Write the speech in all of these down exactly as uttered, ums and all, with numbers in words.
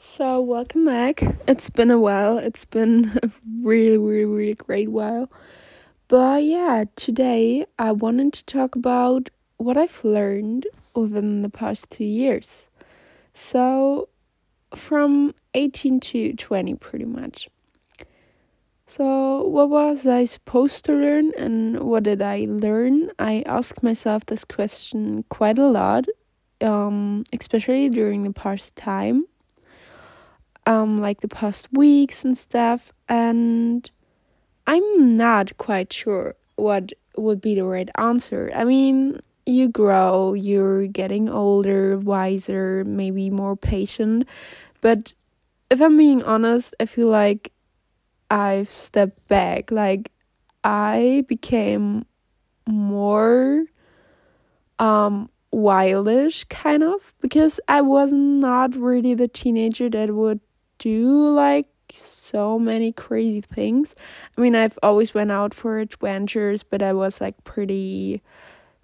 So welcome back. It's been a while. It's been a really, really, really great while. But yeah, today I wanted to talk about what I've learned within the past two years. So from eighteen to twenty, pretty much. So what was I supposed to learn and what did I learn? I asked myself this question quite a lot, um, especially during the past time. Um, like the past weeks and stuff, and I'm not quite sure what would be the right answer. I mean, you grow, you're getting older, wiser, maybe more patient, but if I'm being honest, I feel like I've stepped back. Like, I became more um wildish, kind of, because I was not really the teenager that would do like so many crazy things. I mean, I've always went out for adventures, but I was like pretty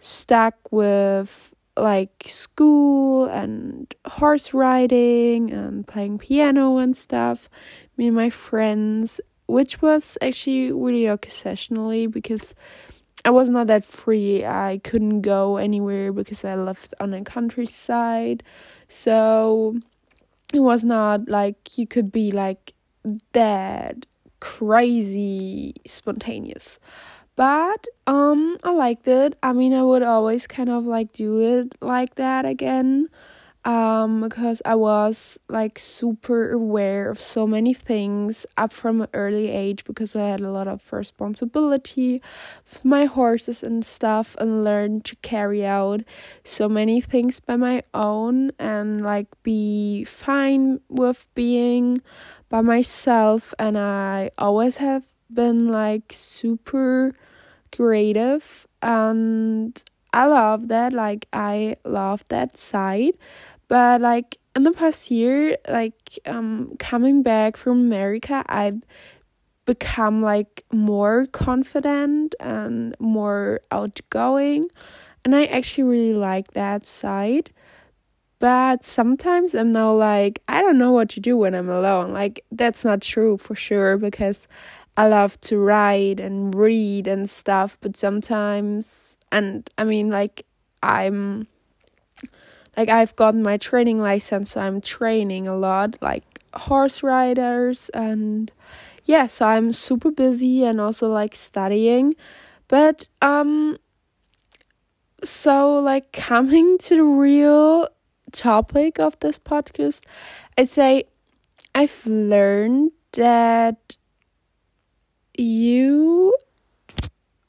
stuck with like school and horse riding and playing piano and stuff, me and my friends, which was actually really occasionally because I was not that free. I couldn't go anywhere because I lived on the countryside, so it was not like you could be like that crazy spontaneous. But um I liked it. I mean, I would always kind of like do it like that again, um because I was like super aware of so many things up from an early age, because I had a lot of responsibility for my horses and stuff, and learned to carry out so many things by my own, and like be fine with being by myself. And I always have been like super creative, and I love that, like I love that side. But like in the past year, like um coming back from America, I've become like more confident and more outgoing, and I actually really like that side. But sometimes I'm now like, I don't know what to do when I'm alone. Like, that's not true for sure, because I love to write and read and stuff, but sometimes, and I mean, like I'm like I've gotten my training license, so I'm training a lot, like horse riders, and yeah, so I'm super busy and also like studying. But um so like coming to the real topic of this podcast, I'd say I've learned that you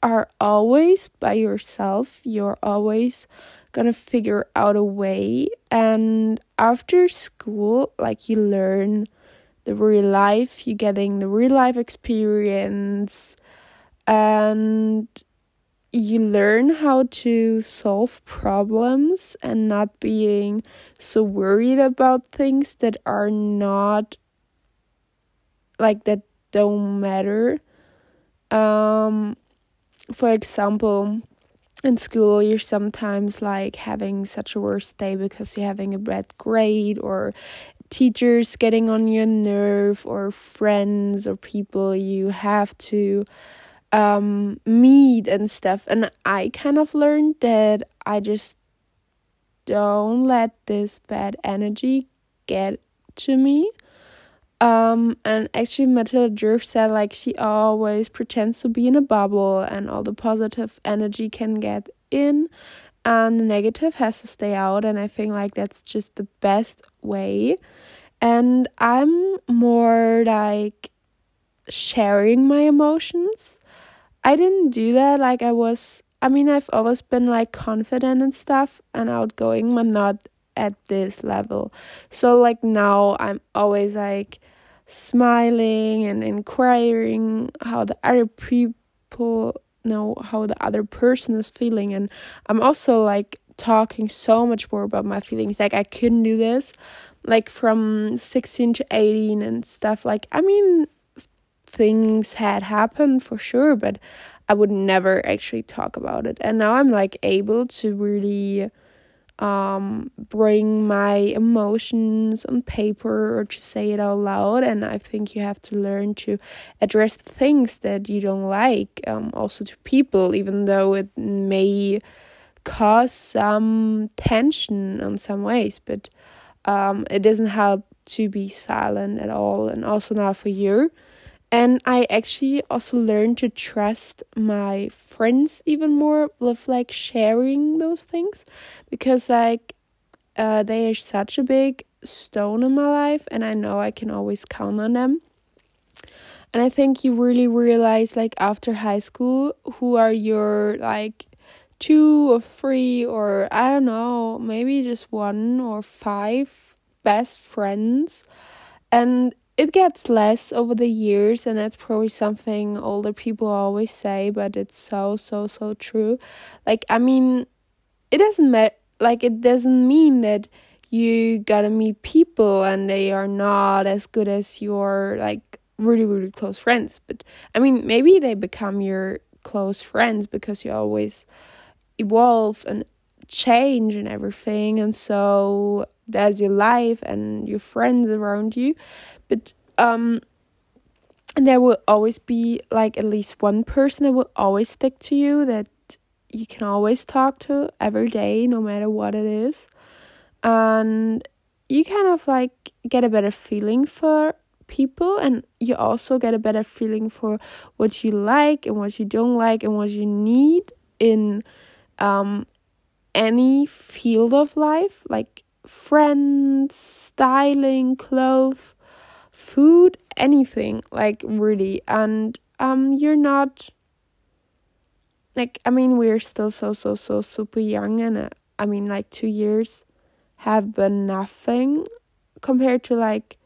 are always by yourself. You're always gonna figure out a way. And after school, like, you learn the real life, you're getting the real life experience, and you learn how to solve problems and not being so worried about things that are not like that don't matter. Um, for example, in school, you're sometimes like having such a worst day because you're having a bad grade, or teachers getting on your nerve, or friends or people you have to um meet and stuff. And I kind of learned that I just don't let this bad energy get to me. Um and actually Matilda Drift said, like, she always pretends to be in a bubble, and all the positive energy can get in and the negative has to stay out. And I think like that's just the best way. And I'm more like sharing my emotions. I didn't do that. Like, I was I mean I've always been like confident and stuff and outgoing, but not at this level. So like now I'm always like smiling and inquiring how the other people know how the other person is feeling. And I'm also like talking so much more about my feelings. Like, I couldn't do this like from sixteen to eighteen and stuff. Like, I mean, things had happened for sure, but I would never actually talk about it. And now I'm like able to really um, bring my emotions on paper or to say it out loud. And I think you have to learn to address things that you don't like, um, also to people, even though it may cause some tension in some ways. But um, it doesn't help to be silent at all, and also not for you. And I actually also learned to trust my friends even more with, like, sharing those things, because, like, uh, they are such a big stone in my life, and I know I can always count on them. And I think you really realize, like, after high school, who are your, like, two or three or, I don't know, maybe just one or five best friends. And it gets less over the years, and that's probably something older people always say, but it's so, so, so true. Like, I mean, it doesn't ma- like it doesn't mean that you gotta meet people and they are not as good as your, like, really, really close friends. But, I mean, maybe they become your close friends because you always evolve and change and everything, and so there's your life and your friends around you. But um, there will always be, like, at least one person that will always stick to you, that you can always talk to every day, no matter what it is. And you kind of, like, get a better feeling for people, and you also get a better feeling for what you like and what you don't like and what you need in um any field of life, like friends, styling, clothes, food, anything, like, really. And um you're not, like, I mean, we're still so so so super young, and uh, I mean, like, two years have been nothing compared to, like,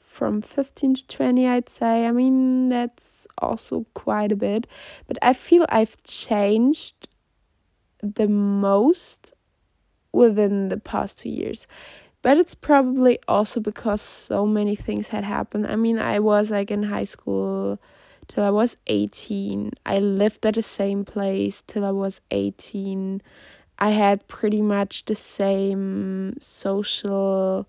from fifteen to twenty, I'd say. I mean, that's also quite a bit, but I feel I've changed the most within the past two years. But it's probably also because so many things had happened. I mean, I was, like, in high school till I was eighteen. I lived at the same place till I was eighteen. I had pretty much the same social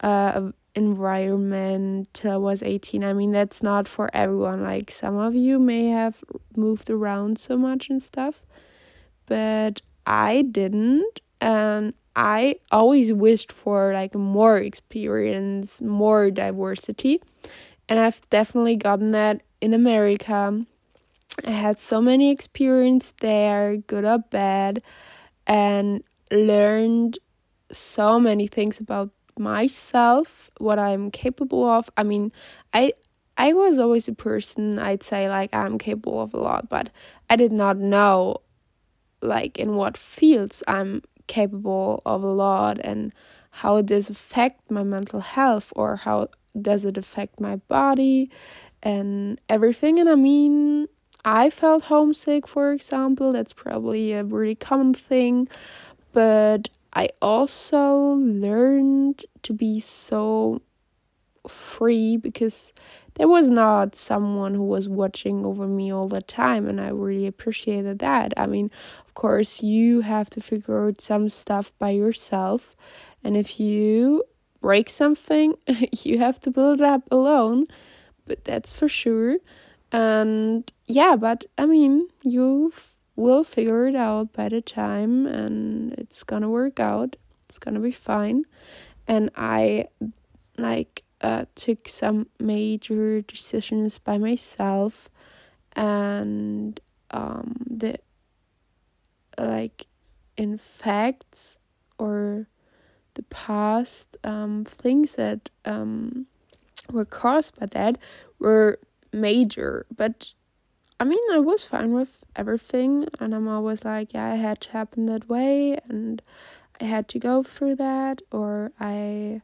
uh, environment till I was eighteen. I mean, that's not for everyone. Like, some of you may have moved around so much and stuff, but I didn't. And I always wished for, like, more experience, more diversity. And I've definitely gotten that in America. I had so many experiences there, good or bad, and learned so many things about myself, what I'm capable of. I mean, I I was always a person, I'd say, like, I'm capable of a lot, but I did not know, like, in what fields I'm capable of a lot, and how it does affect my mental health, or how does it affect my body and everything. And I mean, I felt homesick, for example. That's probably a really common thing, but I also learned to be so free, because there was not someone who was watching over me all the time, and I really appreciated that. I mean, of course, you have to figure out some stuff by yourself, and if you break something, you have to build it up alone, but that's for sure. And yeah, but I mean, you f- will figure it out by the time, and it's gonna work out. It's gonna be fine. And I, like, Uh, took some major decisions by myself, and um the like in facts or the past um things that um were caused by that were major. But I mean, I was fine with everything, and I'm always like, yeah, it had to happen that way, and I had to go through that, or I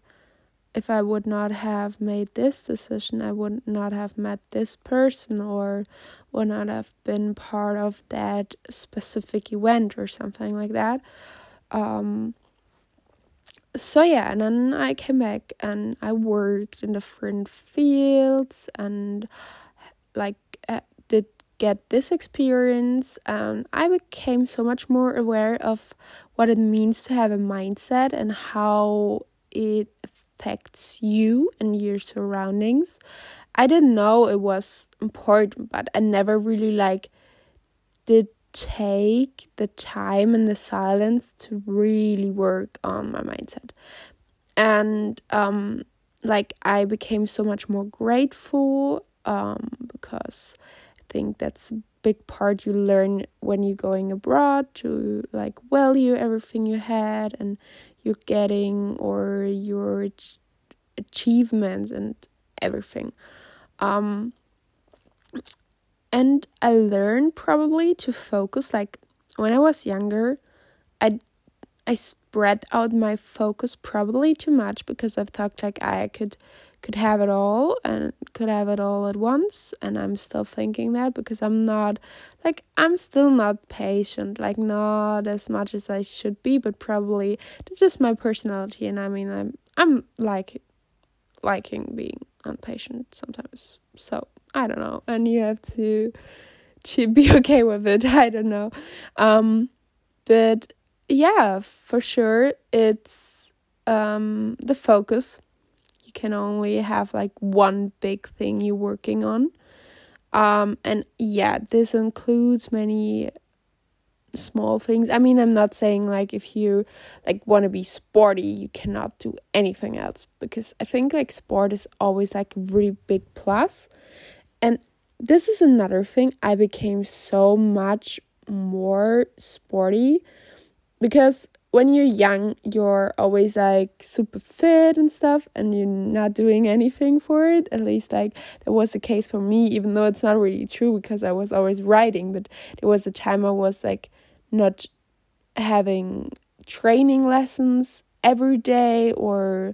if I would not have made this decision, I would not have met this person, or would not have been part of that specific event or something like that. Um, so yeah, and then I came back and I worked in different fields, and, like, uh, did get this experience, um, I became so much more aware of what it means to have a mindset and how it affects you and your surroundings. I didn't know it was important, but I never really like did take the time and the silence to really work on my mindset. And um, like I became so much more grateful um, because I think that's a big part you learn when you're going abroad, to like value everything you had and you're getting, or your ch- achievements and everything. Um, and I learned probably to focus. Like when I was younger, I I spread out my focus probably too much, because I've thought like I could could have it all and could have it all at once. And I'm still thinking that, because I'm not like I'm still not patient, like not as much as I should be, but probably it's just my personality. And I mean, I'm I'm like liking being impatient sometimes, so I don't know, and you have to to be okay with it. I don't know, um but yeah, for sure it's um the focus. You can only have like one big thing you're working on, um and yeah, this includes many small things. I mean, I'm not saying like if you like want to be sporty you cannot do anything else, because I think like sport is always like a really big plus. And this is another thing, I became so much more sporty, because when you're young you're always like super fit and stuff and you're not doing anything for it. At least like that was the case for me, even though it's not really true because I was always riding, but there was a time I was like not having training lessons every day, or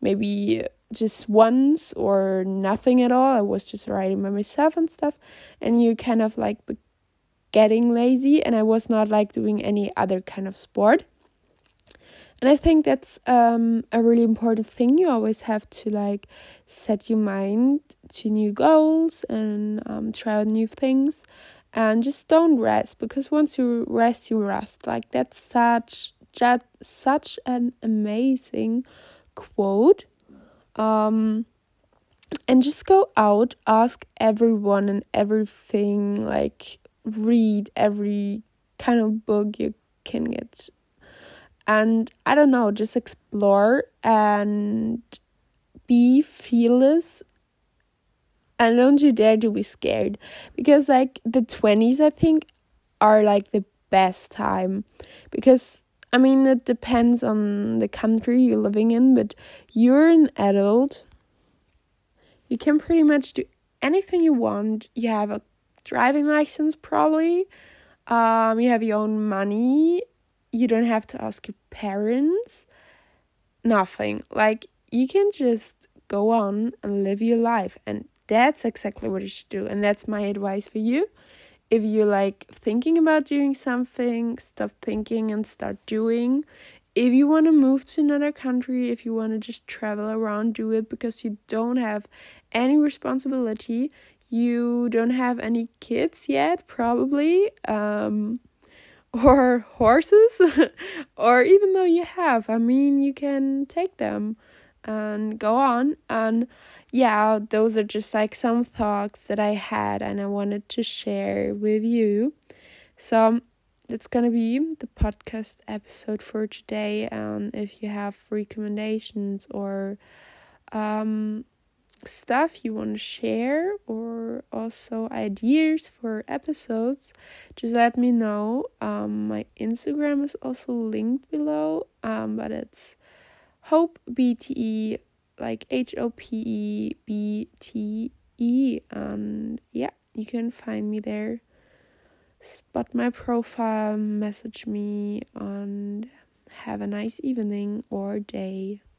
maybe just once or nothing at all. I was just riding by myself and stuff, and you kind of like be- getting lazy, and I was not like doing any other kind of sport. And I think that's um a really important thing. You always have to like set your mind to new goals and um try out new things. And just don't rest, because once you rest, you rest. Like that's such just such an amazing quote. Um, and just go out, ask everyone and everything. Like read every kind of book you can get, and I don't know, just explore and be fearless. And don't you dare to be scared, because like the twenties, I think, are like the best time, because I mean it depends on the country you're living in, but you're an adult, you can pretty much do anything you want, you have a driving license probably, um you have your own money, you don't have to ask your parents, nothing. Like you can just go on and live your life, and that's exactly what you should do. And that's my advice for you. If you're like thinking about doing something, stop thinking and start doing. If you want to move to another country, if you want to just travel around, do it, because you don't have any responsibility. You don't have any kids yet, probably, um, or horses, or even though you have, I mean, you can take them and go on. And yeah, those are just like some thoughts that I had and I wanted to share with you. So that's gonna be the podcast episode for today. And if you have recommendations or um stuff you want to share, or also ideas for episodes, just let me know. Um, my Instagram is also linked below, um, but it's Hope B T E, like H O P E B T E, and yeah, you can find me there, spot my profile, message me, and have a nice evening or day.